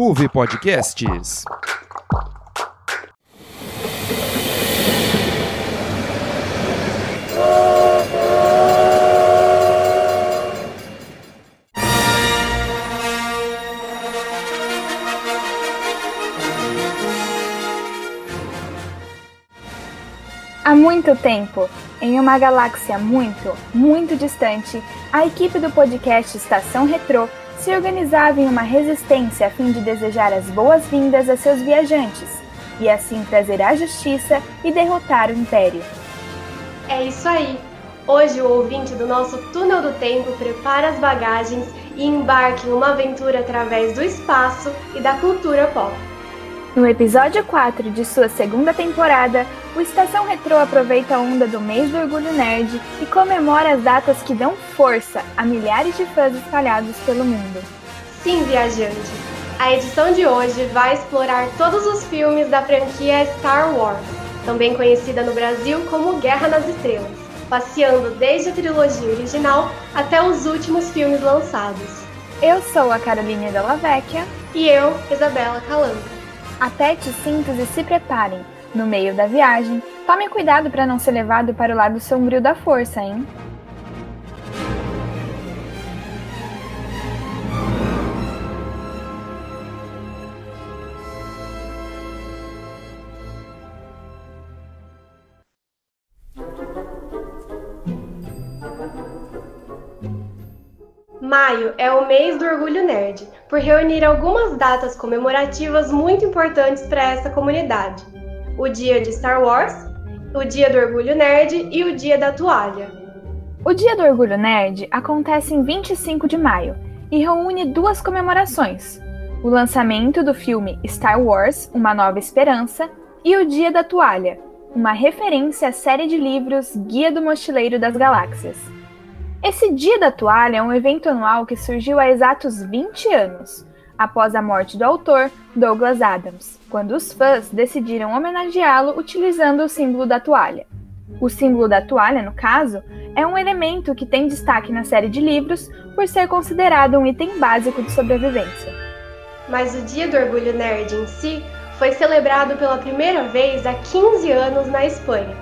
UV Podcasts. Há muito tempo, em uma galáxia muito, muito distante, a equipe do podcast Estação Retrô se organizava em uma resistência a fim de desejar as boas-vindas a seus viajantes, e assim trazer a justiça e derrotar o Império. É isso aí! Hoje o ouvinte do nosso Túnel do Tempo prepara as bagagens e embarca em uma aventura através do espaço e da cultura pop. No episódio 4 de sua segunda temporada, o Estação Retrô aproveita a onda do mês do Orgulho Nerd e comemora as datas que dão força a milhares de fãs espalhados pelo mundo. Sim, viajante! A edição de hoje vai explorar todos os filmes da franquia Star Wars, também conhecida no Brasil como Guerra nas Estrelas, passeando desde a trilogia original até os últimos filmes lançados. Eu sou a Carolina Dallavecchia. E eu, Isabela Calanca. Aperte os cintos e se preparem. No meio da viagem, tome cuidado para não ser levado para o lado sombrio da força, hein? Maio é o mês do Orgulho Nerd, por reunir algumas datas comemorativas muito importantes para essa comunidade. O Dia de Star Wars, o Dia do Orgulho Nerd e o Dia da Toalha. O Dia do Orgulho Nerd acontece em 25 de maio e reúne duas comemorações: o lançamento do filme Star Wars, Uma Nova Esperança, e o Dia da Toalha, uma referência à série de livros Guia do Mochileiro das Galáxias. Esse Dia da Toalha é um evento anual que surgiu há exatos 20 anos, após a morte do autor Douglas Adams, quando os fãs decidiram homenageá-lo utilizando o símbolo da toalha. O símbolo da toalha, no caso, é um elemento que tem destaque na série de livros por ser considerado um item básico de sobrevivência. Mas o Dia do Orgulho Nerd em si foi celebrado pela primeira vez há 15 anos na Espanha.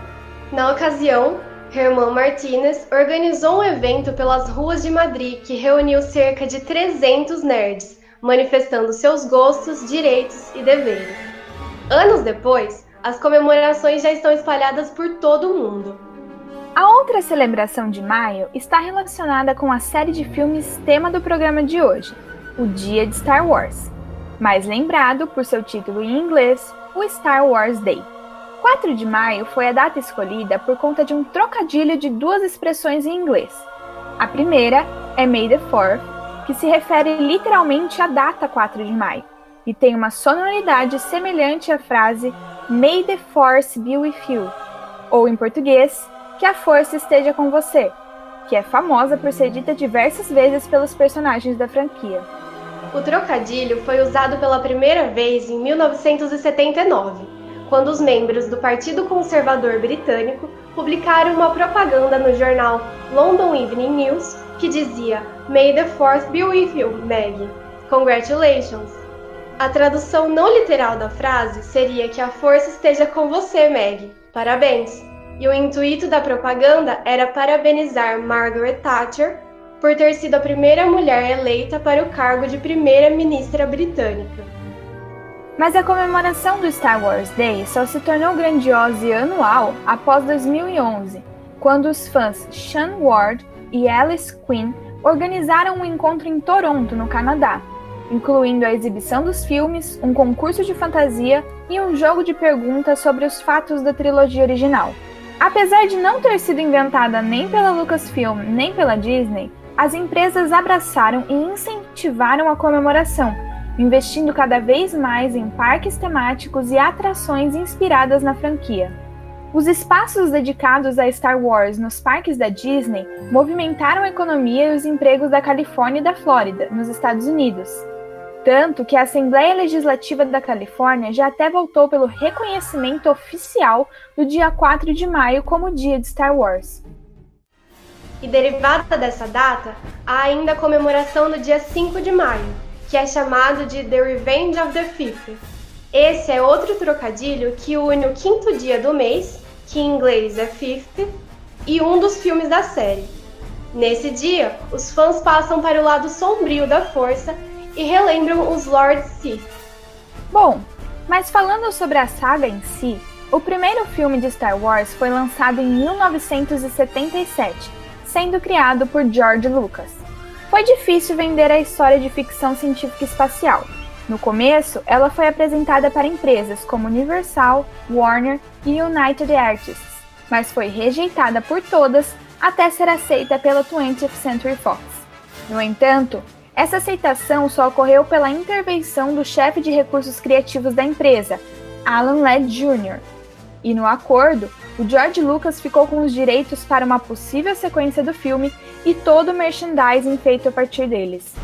Na ocasião, Herman Martinez organizou um evento pelas ruas de Madrid que reuniu cerca de 300 nerds, manifestando seus gostos, direitos e deveres. Anos depois, as comemorações já estão espalhadas por todo o mundo. A outra celebração de maio está relacionada com a série de filmes tema do programa de hoje, o Dia de Star Wars, mais lembrado por seu título em inglês, o Star Wars Day. 4 de maio foi a data escolhida por conta de um trocadilho de duas expressões em inglês. A primeira é May the 4th, que se refere literalmente à data 4 de maio, e tem uma sonoridade semelhante à frase May the Force be with you, ou em português, que a força esteja com você, que é famosa por ser dita diversas vezes pelos personagens da franquia. O trocadilho foi usado pela primeira vez em 1979, quando os membros do Partido Conservador Britânico publicaram uma propaganda no jornal London Evening News que dizia May the Force be with you, Maggie. Congratulations! A tradução não literal da frase seria que a força esteja com você, Maggie. Parabéns! E o intuito da propaganda era parabenizar Margaret Thatcher por ter sido a primeira mulher eleita para o cargo de primeira-ministra britânica. Mas a comemoração do Star Wars Day só se tornou grandiosa e anual após 2011, quando os fãs Sean Ward e Alice Quinn organizaram um encontro em Toronto, no Canadá, incluindo a exibição dos filmes, um concurso de fantasia e um jogo de perguntas sobre os fatos da trilogia original. Apesar de não ter sido inventada nem pela Lucasfilm nem pela Disney, as empresas abraçaram e incentivaram a comemoração, investindo cada vez mais em parques temáticos e atrações inspiradas na franquia. Os espaços dedicados a Star Wars nos parques da Disney movimentaram a economia e os empregos da Califórnia e da Flórida, nos Estados Unidos. Tanto que a Assembleia Legislativa da Califórnia já até votou pelo reconhecimento oficial do dia 4 de maio como Dia de Star Wars. E derivada dessa data, há ainda a comemoração do dia 5 de maio, que é chamado de The Revenge of the Fifth. Esse é outro trocadilho que une o quinto dia do mês, que em inglês é Fifth, e um dos filmes da série. Nesse dia, os fãs passam para o lado sombrio da força e relembram os Lords Sith. Bom, mas falando sobre a saga em si, o primeiro filme de Star Wars foi lançado em 1977, sendo criado por George Lucas. Foi difícil vender a história de ficção científica espacial. No começo, ela foi apresentada para empresas como Universal, Warner e United Artists, mas foi rejeitada por todas até ser aceita pela 20th Century Fox. No entanto, essa aceitação só ocorreu pela intervenção do chefe de recursos criativos da empresa, Alan Ladd Jr. E no acordo, o George Lucas ficou com os direitos para uma possível sequência do filme e todo o merchandising feito a partir deles.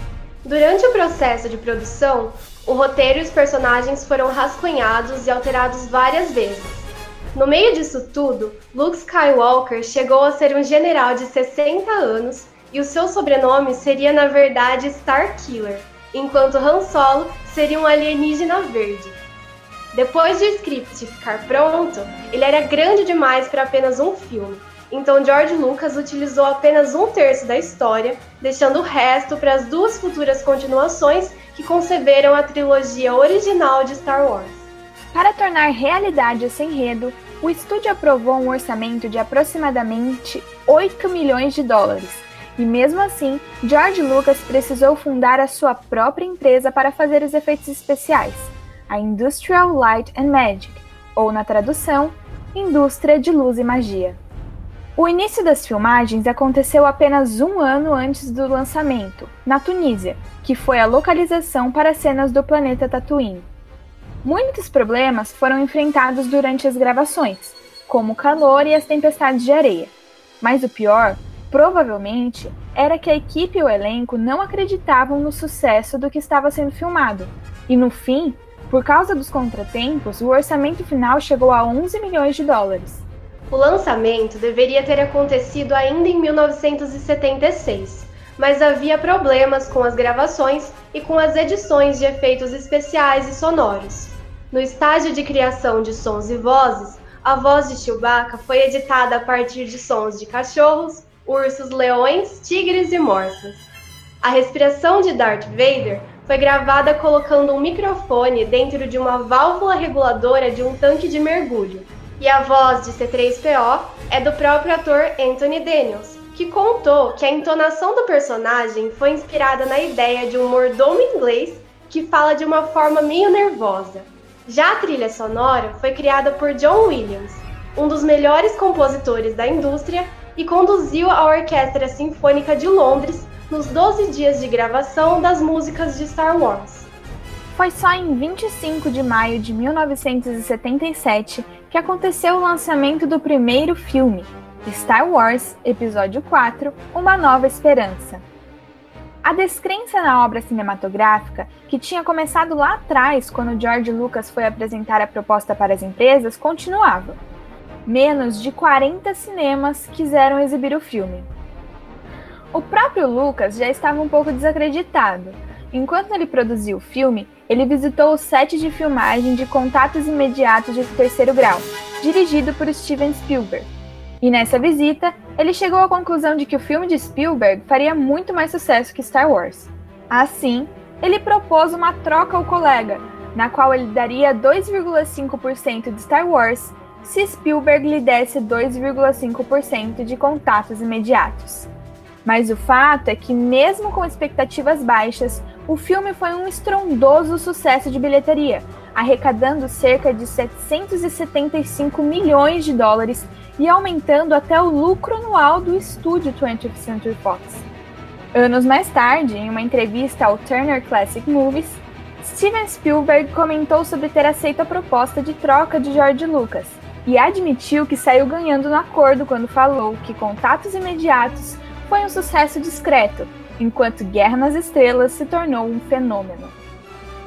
Durante o processo de produção, o roteiro e os personagens foram rascunhados e alterados várias vezes. No meio disso tudo, Luke Skywalker chegou a ser um general de 60 anos e o seu sobrenome seria na verdade Starkiller, enquanto Han Solo seria um alienígena verde. Depois de o script ficar pronto, ele era grande demais para apenas um filme, então George Lucas utilizou apenas um terço da história, deixando o resto para as duas futuras continuações que conceberam a trilogia original de Star Wars. Para tornar realidade esse enredo, o estúdio aprovou um orçamento de aproximadamente $8 milhões, e mesmo assim, George Lucas precisou fundar a sua própria empresa para fazer os efeitos especiais, a Industrial Light and Magic, ou na tradução, Indústria de Luz e Magia. O início das filmagens aconteceu apenas um ano antes do lançamento, na Tunísia, que foi a localização para cenas do planeta Tatooine. Muitos problemas foram enfrentados durante as gravações, como o calor e as tempestades de areia. Mas o pior, provavelmente, era que a equipe e o elenco não acreditavam no sucesso do que estava sendo filmado. E no fim, por causa dos contratempos, o orçamento final chegou a $11 milhões. O lançamento deveria ter acontecido ainda em 1976, mas havia problemas com as gravações e com as edições de efeitos especiais e sonoros. No estágio de criação de sons e vozes, a voz de Chewbacca foi editada a partir de sons de cachorros, ursos, leões, tigres e morsas. A respiração de Darth Vader foi gravada colocando um microfone dentro de uma válvula reguladora de um tanque de mergulho, e a voz de C-3PO é do próprio ator Anthony Daniels, que contou que a entonação do personagem foi inspirada na ideia de um mordomo inglês que fala de uma forma meio nervosa. Já a trilha sonora foi criada por John Williams, um dos melhores compositores da indústria, e conduziu a Orquestra Sinfônica de Londres nos 12 dias de gravação das músicas de Star Wars. Foi só em 25 de maio de 1977 que aconteceu o lançamento do primeiro filme, Star Wars, Episódio 4, Uma Nova Esperança. A descrença na obra cinematográfica, que tinha começado lá atrás quando George Lucas foi apresentar a proposta para as empresas, continuava. Menos de 40 cinemas quiseram exibir o filme. O próprio Lucas já estava um pouco desacreditado. Enquanto ele produzia o filme, ele visitou o set de filmagem de Contatos Imediatos de Terceiro Grau, dirigido por Steven Spielberg. E nessa visita, ele chegou à conclusão de que o filme de Spielberg faria muito mais sucesso que Star Wars. Assim, ele propôs uma troca ao colega, na qual ele daria 2,5% de Star Wars se Spielberg lhe desse 2,5% de Contatos Imediatos. Mas o fato é que, mesmo com expectativas baixas, o filme foi um estrondoso sucesso de bilheteria, arrecadando cerca de $775 milhões e aumentando até o lucro anual do estúdio 20th Century Fox. Anos mais tarde, em uma entrevista ao Turner Classic Movies, Steven Spielberg comentou sobre ter aceito a proposta de troca de George Lucas e admitiu que saiu ganhando no acordo quando falou que Contatos Imediatos foi um sucesso discreto, enquanto Guerra nas Estrelas se tornou um fenômeno.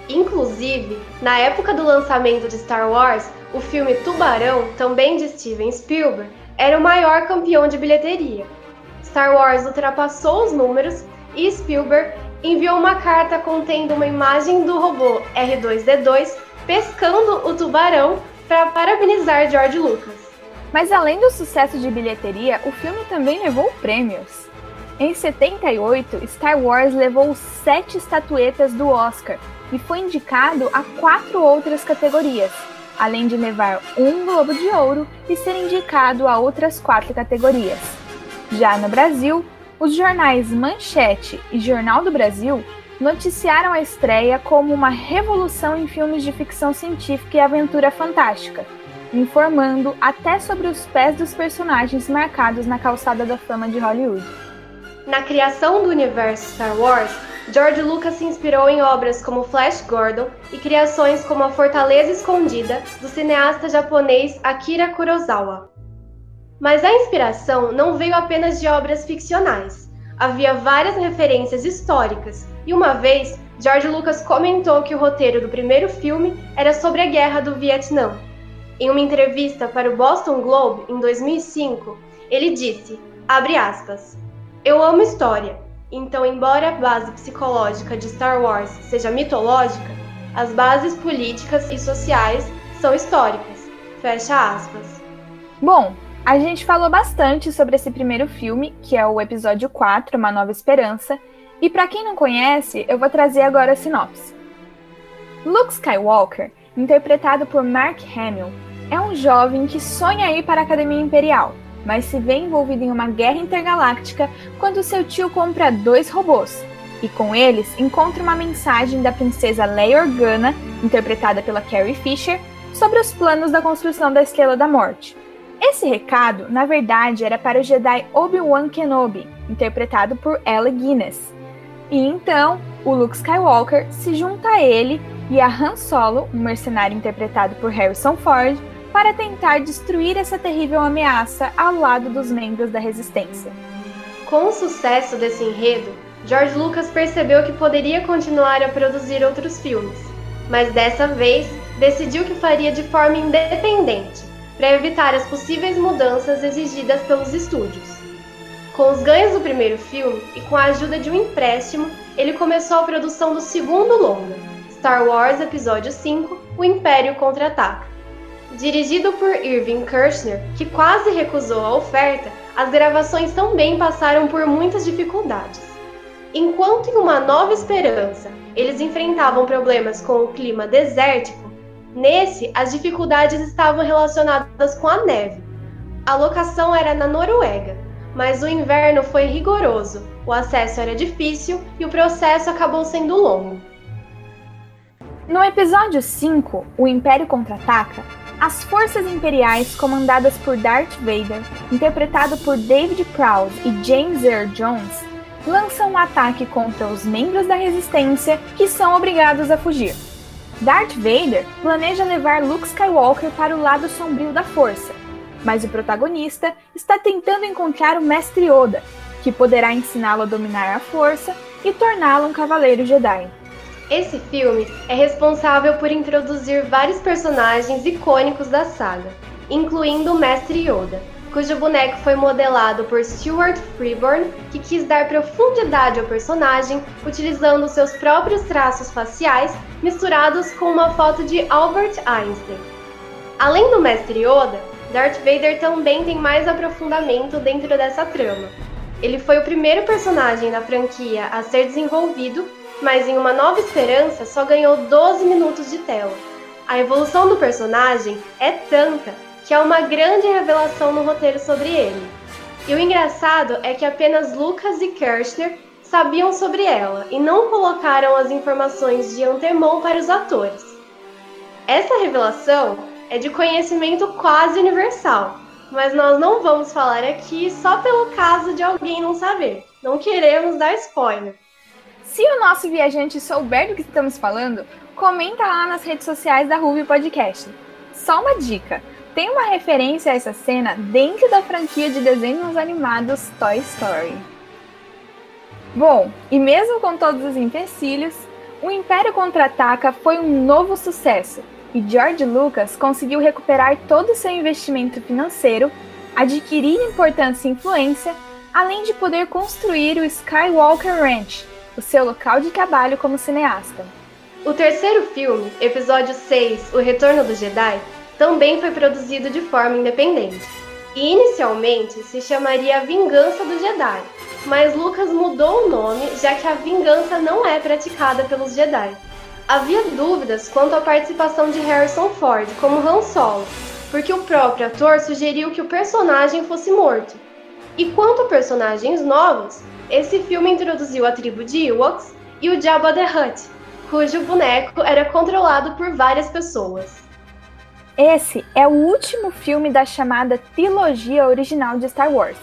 Inclusive, na época do lançamento de Star Wars, o filme Tubarão, também de Steven Spielberg, era o maior campeão de bilheteria. Star Wars ultrapassou os números e Spielberg enviou uma carta contendo uma imagem do robô R2-D2 pescando o tubarão para parabenizar George Lucas. Mas além do sucesso de bilheteria, o filme também levou prêmios. Em 78, Star Wars levou 7 estatuetas do Oscar e foi indicado a 4 outras categorias, além de levar 1 Globo de Ouro e ser indicado a outras 4 categorias. Já no Brasil, os jornais Manchete e Jornal do Brasil noticiaram a estreia como uma revolução em filmes de ficção científica e aventura fantástica, informando até sobre os pés dos personagens marcados na calçada da fama de Hollywood. Na criação do universo Star Wars, George Lucas se inspirou em obras como Flash Gordon e criações como A Fortaleza Escondida, do cineasta japonês Akira Kurosawa. Mas a inspiração não veio apenas de obras ficcionais. Havia várias referências históricas, e uma vez, George Lucas comentou que o roteiro do primeiro filme era sobre a Guerra do Vietnã. Em uma entrevista para o Boston Globe, em 2005, ele disse, abre aspas, eu amo história, então embora a base psicológica de Star Wars seja mitológica, as bases políticas e sociais são históricas. Fecha aspas. Bom, a gente falou bastante sobre esse primeiro filme, que é o episódio 4, Uma Nova Esperança, e para quem não conhece, eu vou trazer agora a sinopse. Luke Skywalker, interpretado por Mark Hamill, é um jovem que sonha ir para a Academia Imperial, mas se vê envolvido em uma guerra intergaláctica quando seu tio compra 2 robôs, e com eles encontra uma mensagem da princesa Leia Organa, interpretada pela Carrie Fisher, sobre os planos da construção da Estrela da Morte. Esse recado, na verdade, era para o Jedi Obi-Wan Kenobi, interpretado por Alec Guinness. E então, o Luke Skywalker se junta a ele e a Han Solo, um mercenário interpretado por Harrison Ford, para tentar destruir essa terrível ameaça ao lado dos membros da Resistência. Com o sucesso desse enredo, George Lucas percebeu que poderia continuar a produzir outros filmes, mas dessa vez decidiu que faria de forma independente, para evitar as possíveis mudanças exigidas pelos estúdios. Com os ganhos do primeiro filme e com a ajuda de um empréstimo, ele começou a produção do segundo longa, Star Wars Episódio 5, O Império Contra-Ataca. Dirigido por Irving Kershner, que quase recusou a oferta, as gravações também passaram por muitas dificuldades. Enquanto em Uma Nova Esperança, eles enfrentavam problemas com o clima desértico, nesse, as dificuldades estavam relacionadas com a neve. A locação era na Noruega, mas o inverno foi rigoroso, o acesso era difícil e o processo acabou sendo longo. No episódio 5, O Império Contra-Ataca, as forças imperiais comandadas por Darth Vader, interpretado por David Prowse e James Earl Jones, lançam um ataque contra os membros da Resistência que são obrigados a fugir. Darth Vader planeja levar Luke Skywalker para o lado sombrio da força, mas o protagonista está tentando encontrar o Mestre Yoda, que poderá ensiná-lo a dominar a força e torná-lo um cavaleiro Jedi. Esse filme é responsável por introduzir vários personagens icônicos da saga, incluindo o Mestre Yoda, cujo boneco foi modelado por Stuart Freeborn, que quis dar profundidade ao personagem utilizando seus próprios traços faciais misturados com uma foto de Albert Einstein. Além do Mestre Yoda, Darth Vader também tem mais aprofundamento dentro dessa trama. Ele foi o primeiro personagem da franquia a ser desenvolvido, mas em Uma Nova Esperança só ganhou 12 minutos de tela. A evolução do personagem é tanta que há uma grande revelação no roteiro sobre ele. E o engraçado é que apenas Lucas e Kershner sabiam sobre ela e não colocaram as informações de antemão para os atores. Essa revelação é de conhecimento quase universal, mas nós não vamos falar aqui só pelo caso de alguém não saber. Não queremos dar spoiler. Se o nosso viajante souber do que estamos falando, comenta lá nas redes sociais da Ruby Podcast. Só uma dica! Tem uma referência a essa cena dentro da franquia de desenhos animados Toy Story. Bom, e mesmo com todos os empecilhos, O Império Contra-Ataca foi um novo sucesso e George Lucas conseguiu recuperar todo o seu investimento financeiro, adquirir importância e influência, além de poder construir o Skywalker Ranch, o seu local de trabalho como cineasta. O terceiro filme, episódio 6, O Retorno do Jedi, também foi produzido de forma independente. E inicialmente se chamaria A Vingança do Jedi, mas Lucas mudou o nome, já que a vingança não é praticada pelos Jedi. Havia dúvidas quanto à participação de Harrison Ford como Han Solo, porque o próprio ator sugeriu que o personagem fosse morto. E quanto a personagens novos, esse filme introduziu a tribo de Ewoks e o Jabba the Hutt, cujo boneco era controlado por várias pessoas. Esse é o último filme da chamada trilogia original de Star Wars,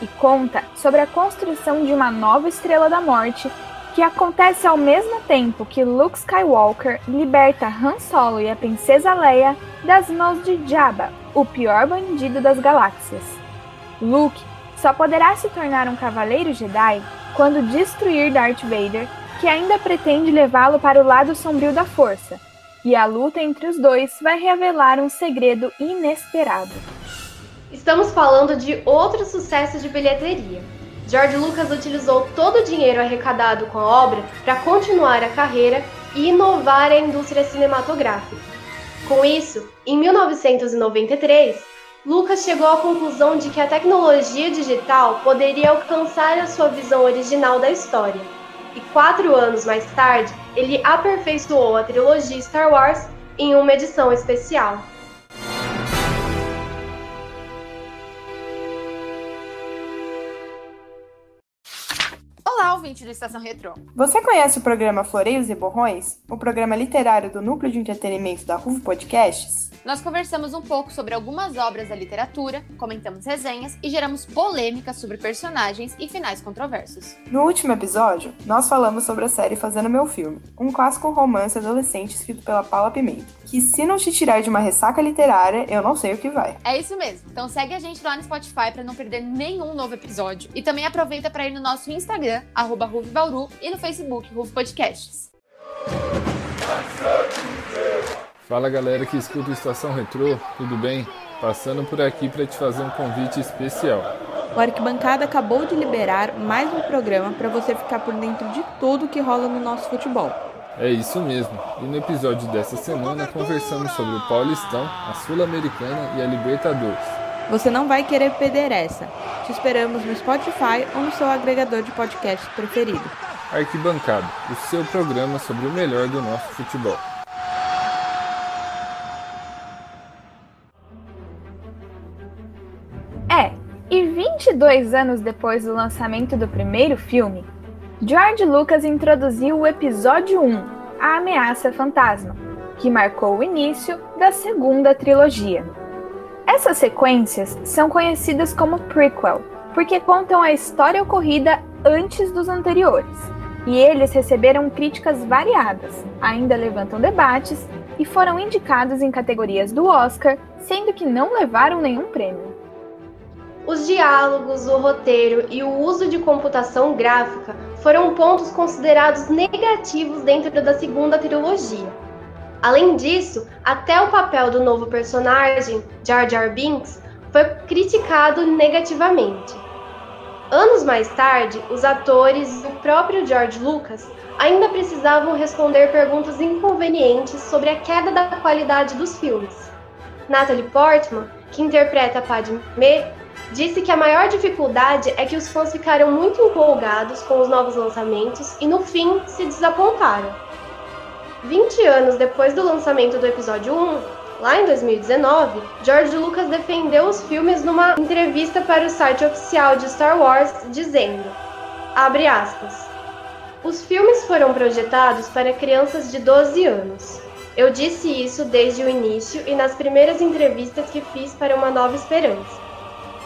e conta sobre a construção de uma nova Estrela da Morte, que acontece ao mesmo tempo que Luke Skywalker liberta Han Solo e a Princesa Leia das mãos de Jabba, o pior bandido das galáxias. Luke só poderá se tornar um Cavaleiro Jedi quando destruir Darth Vader, que ainda pretende levá-lo para o lado sombrio da Força, e a luta entre os dois vai revelar um segredo inesperado. Estamos falando de outro sucesso de bilheteria. George Lucas utilizou todo o dinheiro arrecadado com a obra para continuar a carreira e inovar a indústria cinematográfica. Com isso, em 1993, Lucas chegou à conclusão de que a tecnologia digital poderia alcançar a sua visão original da história. E 4 anos mais tarde, ele aperfeiçoou a trilogia Star Wars em uma edição especial. Olá, ouvinte do Estação Retrô! Você conhece o programa Floreios e Borrões? O programa literário do Núcleo de Entretenimento da Ruv Podcasts? Nós conversamos um pouco sobre algumas obras da literatura, comentamos resenhas e geramos polêmicas sobre personagens e finais controversos. No último episódio, nós falamos sobre a série Fazendo Meu Filme, um clássico romance adolescente escrito pela Paula Pimenta, que se não te tirar de uma ressaca literária, eu não sei o que vai. É isso mesmo. Então segue a gente lá no Spotify para não perder nenhum novo episódio. E também aproveita para ir no nosso Instagram, @RuvBauru, e no Facebook, Ruv Podcasts. Fala galera que escuta o Estação Retrô, tudo bem? Passando por aqui para te fazer um convite especial. O Arquibancada acabou de liberar mais um programa para você ficar por dentro de tudo que rola no nosso futebol. É isso mesmo, e no episódio dessa semana conversamos sobre o Paulistão, a Sul-Americana e a Libertadores. Você não vai querer perder essa. Te esperamos no Spotify ou no seu agregador de podcast preferido. Arquibancada, o seu programa sobre o melhor do nosso futebol. É, e 22 anos depois do lançamento do primeiro filme, George Lucas introduziu o episódio 1, A Ameaça Fantasma, que marcou o início da segunda trilogia. Essas sequências são conhecidas como prequel, porque contam a história ocorrida antes dos anteriores, e eles receberam críticas variadas, ainda levantam debates e foram indicados em categorias do Oscar, sendo que não levaram nenhum prêmio. Os diálogos, o roteiro e o uso de computação gráfica foram pontos considerados negativos dentro da segunda trilogia. Além disso, até o papel do novo personagem, Jar Jar Binks, foi criticado negativamente. Anos mais tarde, os atores e o próprio George Lucas ainda precisavam responder perguntas inconvenientes sobre a queda da qualidade dos filmes. Natalie Portman, que interpreta Padmé, disse que a maior dificuldade é que os fãs ficaram muito empolgados com os novos lançamentos e, no fim, se desapontaram. 20 anos depois do lançamento do episódio 1, lá em 2019, George Lucas defendeu os filmes numa entrevista para o site oficial de Star Wars, dizendo, abre aspas, os filmes foram projetados para crianças de 12 anos. Eu disse isso desde o início e nas primeiras entrevistas que fiz para Uma Nova Esperança.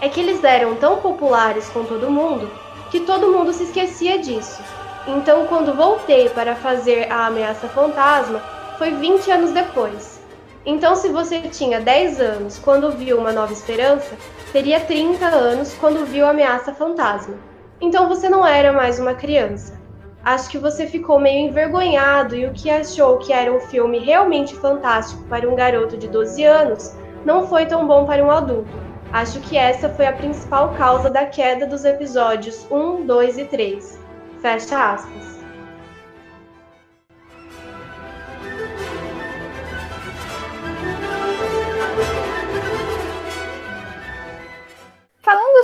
É que eles eram tão populares com todo mundo, que todo mundo se esquecia disso. Então, quando voltei para fazer A Ameaça Fantasma, foi 20 anos depois. Então, se você tinha 10 anos quando viu Uma Nova Esperança, teria 30 anos quando viu A Ameaça Fantasma. Então, você não era mais uma criança. Acho que você ficou meio envergonhado e o que achou que era um filme realmente fantástico para um garoto de 12 anos, não foi tão bom para um adulto. Acho que essa foi a principal causa da queda dos episódios 1, 2 e 3. Fecha aspas.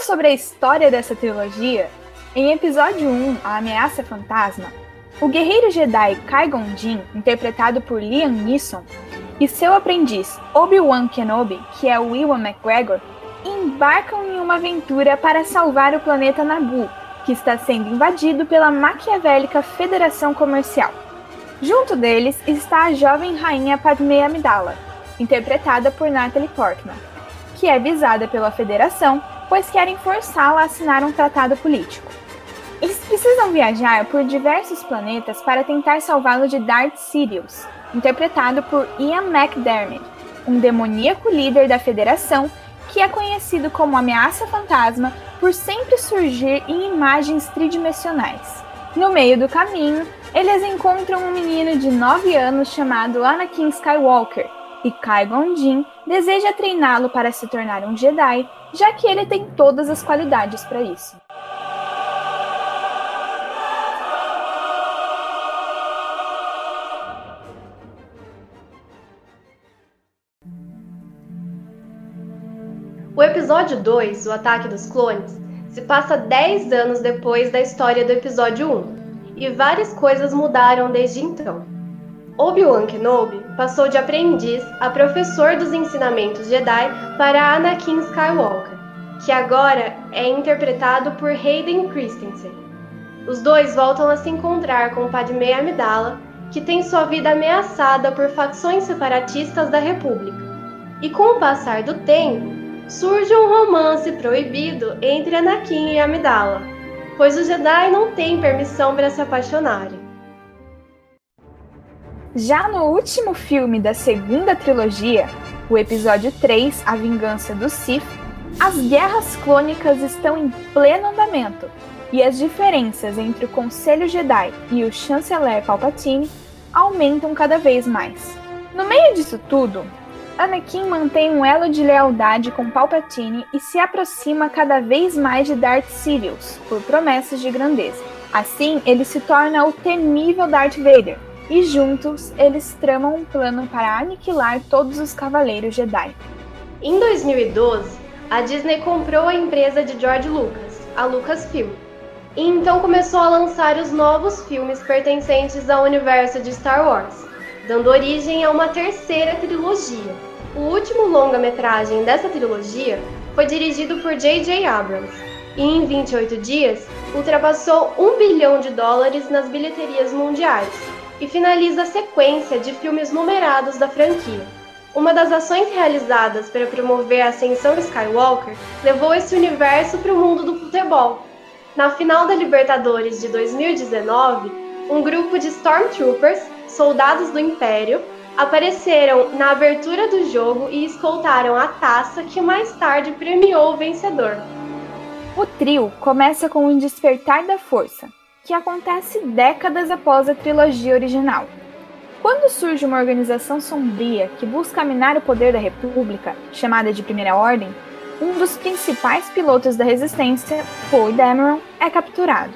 sobre a história dessa trilogia, em episódio 1, A Ameaça Fantasma, o guerreiro Jedi Qui-Gon Jinn, interpretado por Liam Neeson, e seu aprendiz Obi-Wan Kenobi, que é o Ewan McGregor, embarcam em uma aventura para salvar o planeta Naboo, que está sendo invadido pela maquiavélica Federação Comercial. Junto deles está a jovem rainha Padmé Amidala, interpretada por Natalie Portman, que é visada pela Federação, pois querem forçá-la a assinar um tratado político. Eles precisam viajar por diversos planetas para tentar salvá-lo de Darth Sidious, interpretado por Ian McDiarmid, um demoníaco líder da Federação que é conhecido como Ameaça Fantasma por sempre surgir em imagens tridimensionais. No meio do caminho, eles encontram um menino de 9 anos chamado Anakin Skywalker, e Qui-Gon Jinn deseja treiná-lo para se tornar um Jedi, já que ele tem todas as qualidades para isso. O episódio 2, O Ataque dos Clones, se passa 10 anos depois da história do episódio 1, e várias coisas mudaram desde então. Obi-Wan Kenobi passou de aprendiz a professor dos ensinamentos Jedi para Anakin Skywalker, que agora é interpretado por Hayden Christensen. Os dois voltam a se encontrar com Padmé Amidala, que tem sua vida ameaçada por facções separatistas da República. E com o passar do tempo, surge um romance proibido entre Anakin e Amidala, pois os Jedi não têm permissão para se apaixonarem. Já no último filme da segunda trilogia, o episódio 3, A Vingança do Sith, as guerras clônicas estão em pleno andamento, e as diferenças entre o Conselho Jedi e o Chanceler Palpatine aumentam cada vez mais. No meio disso tudo, Anakin mantém um elo de lealdade com Palpatine e se aproxima cada vez mais de Darth Sidious, por promessas de grandeza. Assim, ele se torna o temível Darth Vader, e juntos eles tramam um plano para aniquilar todos os Cavaleiros Jedi. Em 2012, a Disney comprou a empresa de George Lucas, a Lucasfilm, e então começou a lançar os novos filmes pertencentes ao universo de Star Wars, dando origem a uma terceira trilogia. O último longa-metragem dessa trilogia foi dirigido por J.J. Abrams e, em 28 dias, ultrapassou $1 bilhão nas bilheterias mundiais e finaliza a sequência de filmes numerados da franquia. Uma das ações realizadas para promover a ascensão Skywalker levou esse universo para o mundo do futebol. Na final da Libertadores de 2019, um grupo de Stormtroopers, soldados do Império, apareceram na abertura do jogo e escoltaram a taça que mais tarde premiou o vencedor. O trio começa com o Despertar da Força, que acontece décadas após a trilogia original. Quando surge uma organização sombria que busca minar o poder da República, chamada de Primeira Ordem, um dos principais pilotos da Resistência, Poe Dameron, é capturado.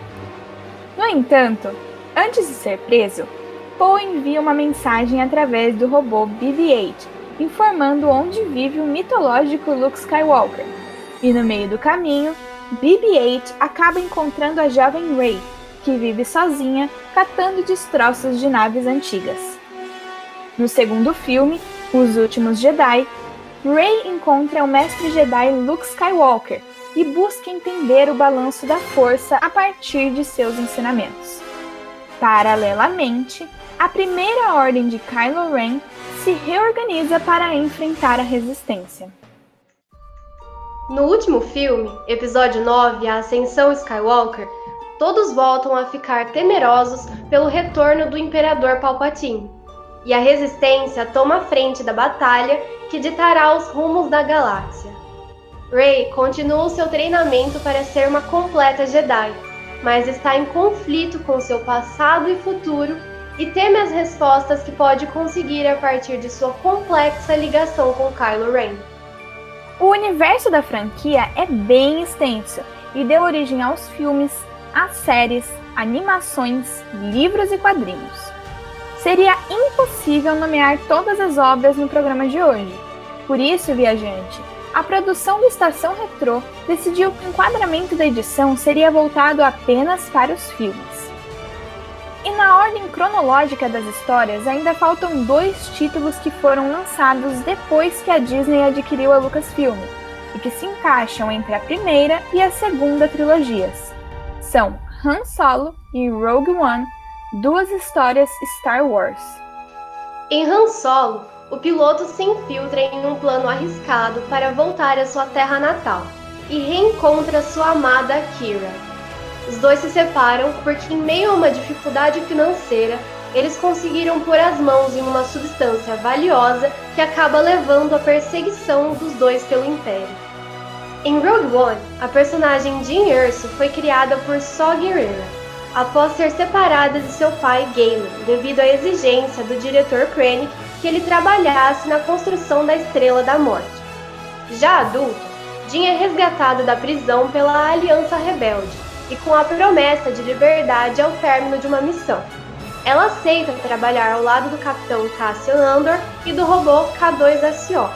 No entanto, antes de ser preso, Poe envia uma mensagem através do robô BB-8, informando onde vive o mitológico Luke Skywalker. E no meio do caminho, BB-8 acaba encontrando a jovem Rey, que vive sozinha, catando destroços de naves antigas. No segundo filme, Os Últimos Jedi, Rey encontra o mestre Jedi Luke Skywalker e busca entender o balanço da força a partir de seus ensinamentos. Paralelamente, a Primeira Ordem de Kylo Ren se reorganiza para enfrentar a Resistência. No último filme, episódio 9, A Ascensão Skywalker, todos voltam a ficar temerosos pelo retorno do Imperador Palpatine, e a Resistência toma a frente da batalha que ditará os rumos da galáxia. Rey continua o seu treinamento para ser uma completa Jedi, mas está em conflito com seu passado e futuro e teme as respostas que pode conseguir a partir de sua complexa ligação com Kylo Ren. O universo da franquia é bem extenso e deu origem aos filmes, a séries, animações, livros e quadrinhos. Seria impossível nomear todas as obras no programa de hoje. Por isso, viajante, a produção da Estação Retrô decidiu que o enquadramento da edição seria voltado apenas para os filmes. E na ordem cronológica das histórias, ainda faltam 2 títulos que foram lançados depois que a Disney adquiriu a Lucasfilm, e que se encaixam entre a primeira e a segunda trilogias. São Han Solo e Rogue One, 2 histórias Star Wars. Em Han Solo, o piloto se infiltra em um plano arriscado para voltar à sua terra natal e reencontra sua amada Akira. Os dois se separam porque, em meio a uma dificuldade financeira, eles conseguiram pôr as mãos em uma substância valiosa que acaba levando à perseguição dos dois pelo Império. Em Rogue One, a personagem Jyn Erso foi criada por Saw Gerrera, após ser separada de seu pai Galen, devido à exigência do diretor Krennic que ele trabalhasse na construção da Estrela da Morte. Já adulto, Jyn é resgatado da prisão pela Aliança Rebelde e com a promessa de liberdade ao término de uma missão. Ela aceita trabalhar ao lado do Capitão Cassian Andor e do robô K2SO.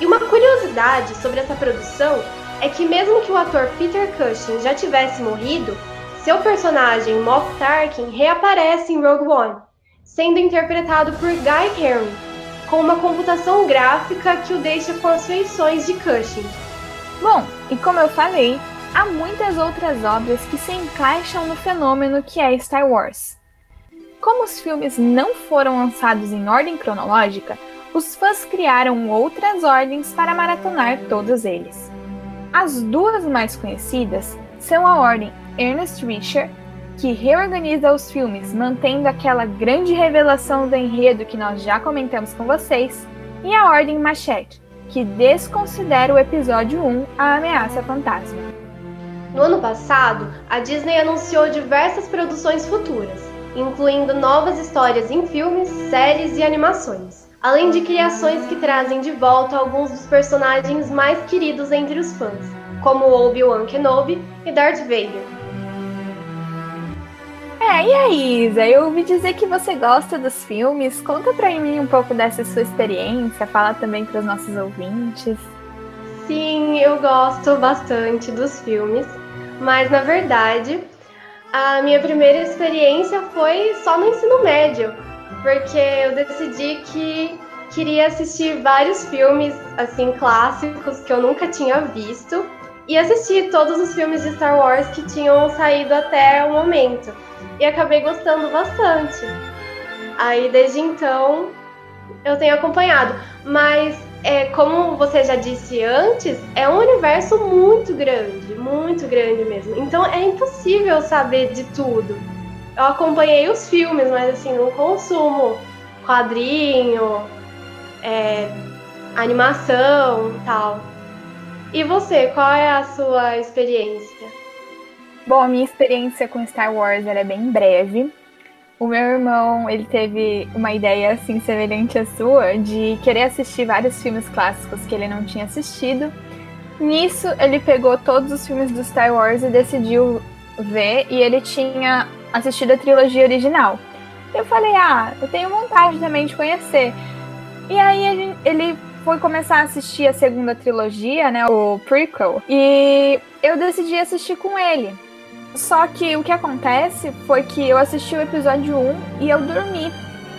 E uma curiosidade sobre essa produção é que mesmo que o ator Peter Cushing já tivesse morrido, seu personagem Moff Tarkin reaparece em Rogue One, sendo interpretado por Guy Carey, com uma computação gráfica que o deixa com as feições de Cushing. Bom, e como eu falei, há muitas outras obras que se encaixam no fenômeno que é Star Wars. Como os filmes não foram lançados em ordem cronológica, os fãs criaram outras ordens para maratonar todos eles. As 2 mais conhecidas são a ordem Ernest Risher, que reorganiza os filmes mantendo aquela grande revelação do enredo que nós já comentamos com vocês, e a Ordem Machete, que desconsidera o episódio 1, A Ameaça Fantasma. No ano passado, a Disney anunciou diversas produções futuras, incluindo novas histórias em filmes, séries e animações, além de criações que trazem de volta alguns dos personagens mais queridos entre os fãs, como Obi-Wan Kenobi e Darth Vader. E aí, Isa? Eu ouvi dizer que você gosta dos filmes. Conta pra mim um pouco dessa sua experiência, fala também pros nossos ouvintes. Sim, eu gosto bastante dos filmes, mas na verdade, a minha primeira experiência foi só no ensino médio, porque eu decidi que queria assistir vários filmes, assim, clássicos que eu nunca tinha visto, e assisti todos os filmes de Star Wars que tinham saído até o momento. E acabei gostando bastante. Aí, desde então, eu tenho acompanhado. Mas, como você já disse antes, é um universo muito grande mesmo. Então, é impossível saber de tudo. Eu acompanhei os filmes, mas assim, não consumo quadrinho, animação e tal. E você, qual é a sua experiência? Bom, a minha experiência com Star Wars é bem breve. O meu irmão, ele teve uma ideia assim semelhante à sua de querer assistir vários filmes clássicos que ele não tinha assistido. Nisso, ele pegou todos os filmes do Star Wars e decidiu ver, e ele tinha assistido a trilogia original. Eu falei, eu tenho vontade também de conhecer. E aí ele foi começar a assistir a segunda trilogia, né, o prequel, e eu decidi assistir com ele. Só que o que acontece foi que eu assisti o episódio 1 e eu dormi,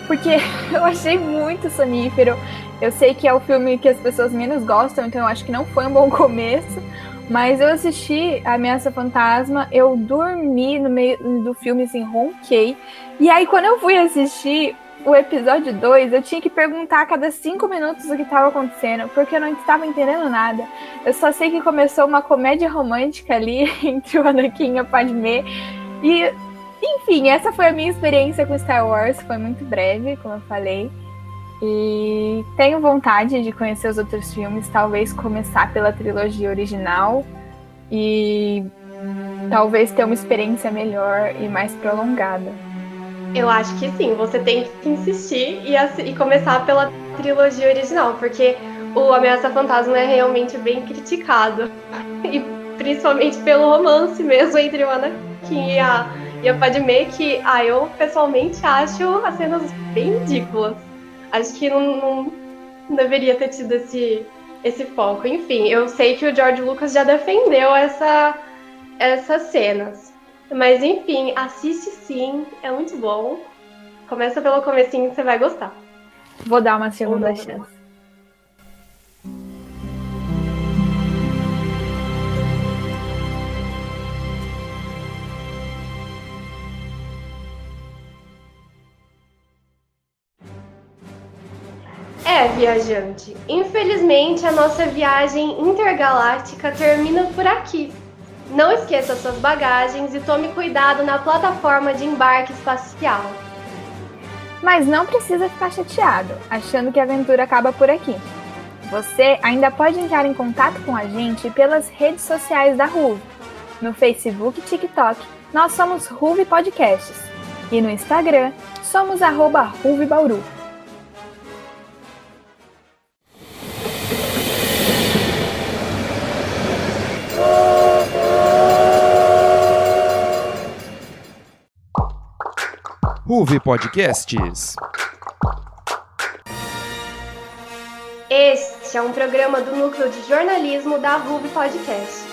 porque eu achei muito sonífero. Eu sei que é o filme que as pessoas menos gostam, então eu acho que não foi um bom começo, mas eu assisti A Ameaça Fantasma, eu dormi no meio do filme, assim, ronquei. E aí, quando eu fui assistir o episódio 2, eu tinha que perguntar a cada 5 minutos o que estava acontecendo, porque eu não estava entendendo nada. Eu só sei que começou uma comédia romântica ali entre o Anakin e a Padmé. E, enfim, essa foi a minha experiência com Star Wars. Foi muito breve, como eu falei. E tenho vontade de conhecer os outros filmes, talvez começar pela trilogia original e talvez ter uma experiência melhor e mais prolongada. Eu acho que sim, você tem que insistir e começar pela trilogia original, porque o Ameaça Fantasma é realmente bem criticado, e principalmente pelo romance mesmo entre o Anakin e a Padmé, que eu pessoalmente acho as cenas bem ridículas. Acho que não deveria ter tido esse esse foco. Enfim, eu sei que o George Lucas já defendeu essas cenas. Mas enfim, assiste sim, é muito bom. Começa pelo comecinho, você vai gostar. Vou dar uma segunda chance. É, viajante, infelizmente a nossa viagem intergaláctica termina por aqui. Não esqueça suas bagagens e tome cuidado na plataforma de embarque espacial. Mas não precisa ficar chateado, achando que a aventura acaba por aqui. Você ainda pode entrar em contato com a gente pelas redes sociais da Ruv. No Facebook e TikTok, nós somos Ruv Podcasts. E no Instagram, somos @RuvBauru. Ruv Podcasts. Este é um programa do Núcleo de Jornalismo da Ruv Podcast.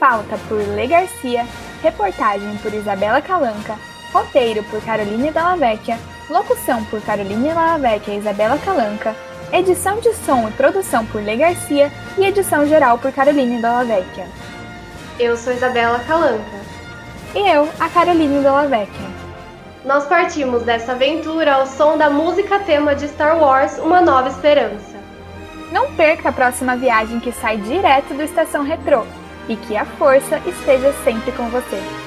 Pauta por Lê Garcia, reportagem por Isabela Calanca, roteiro por Carolina Dallavecchia, locução por Carolina Dallavecchia e Isabela Calanca, edição de som e produção por Lê Garcia e edição geral por Carolina Dallavecchia. Eu sou Isabela Calanca. E eu, a Carolina Dallavecchia. Nós partimos dessa aventura ao som da música tema de Star Wars, Uma Nova Esperança. Não perca a próxima viagem que sai direto do Estação Retrô. E que a força esteja sempre com você.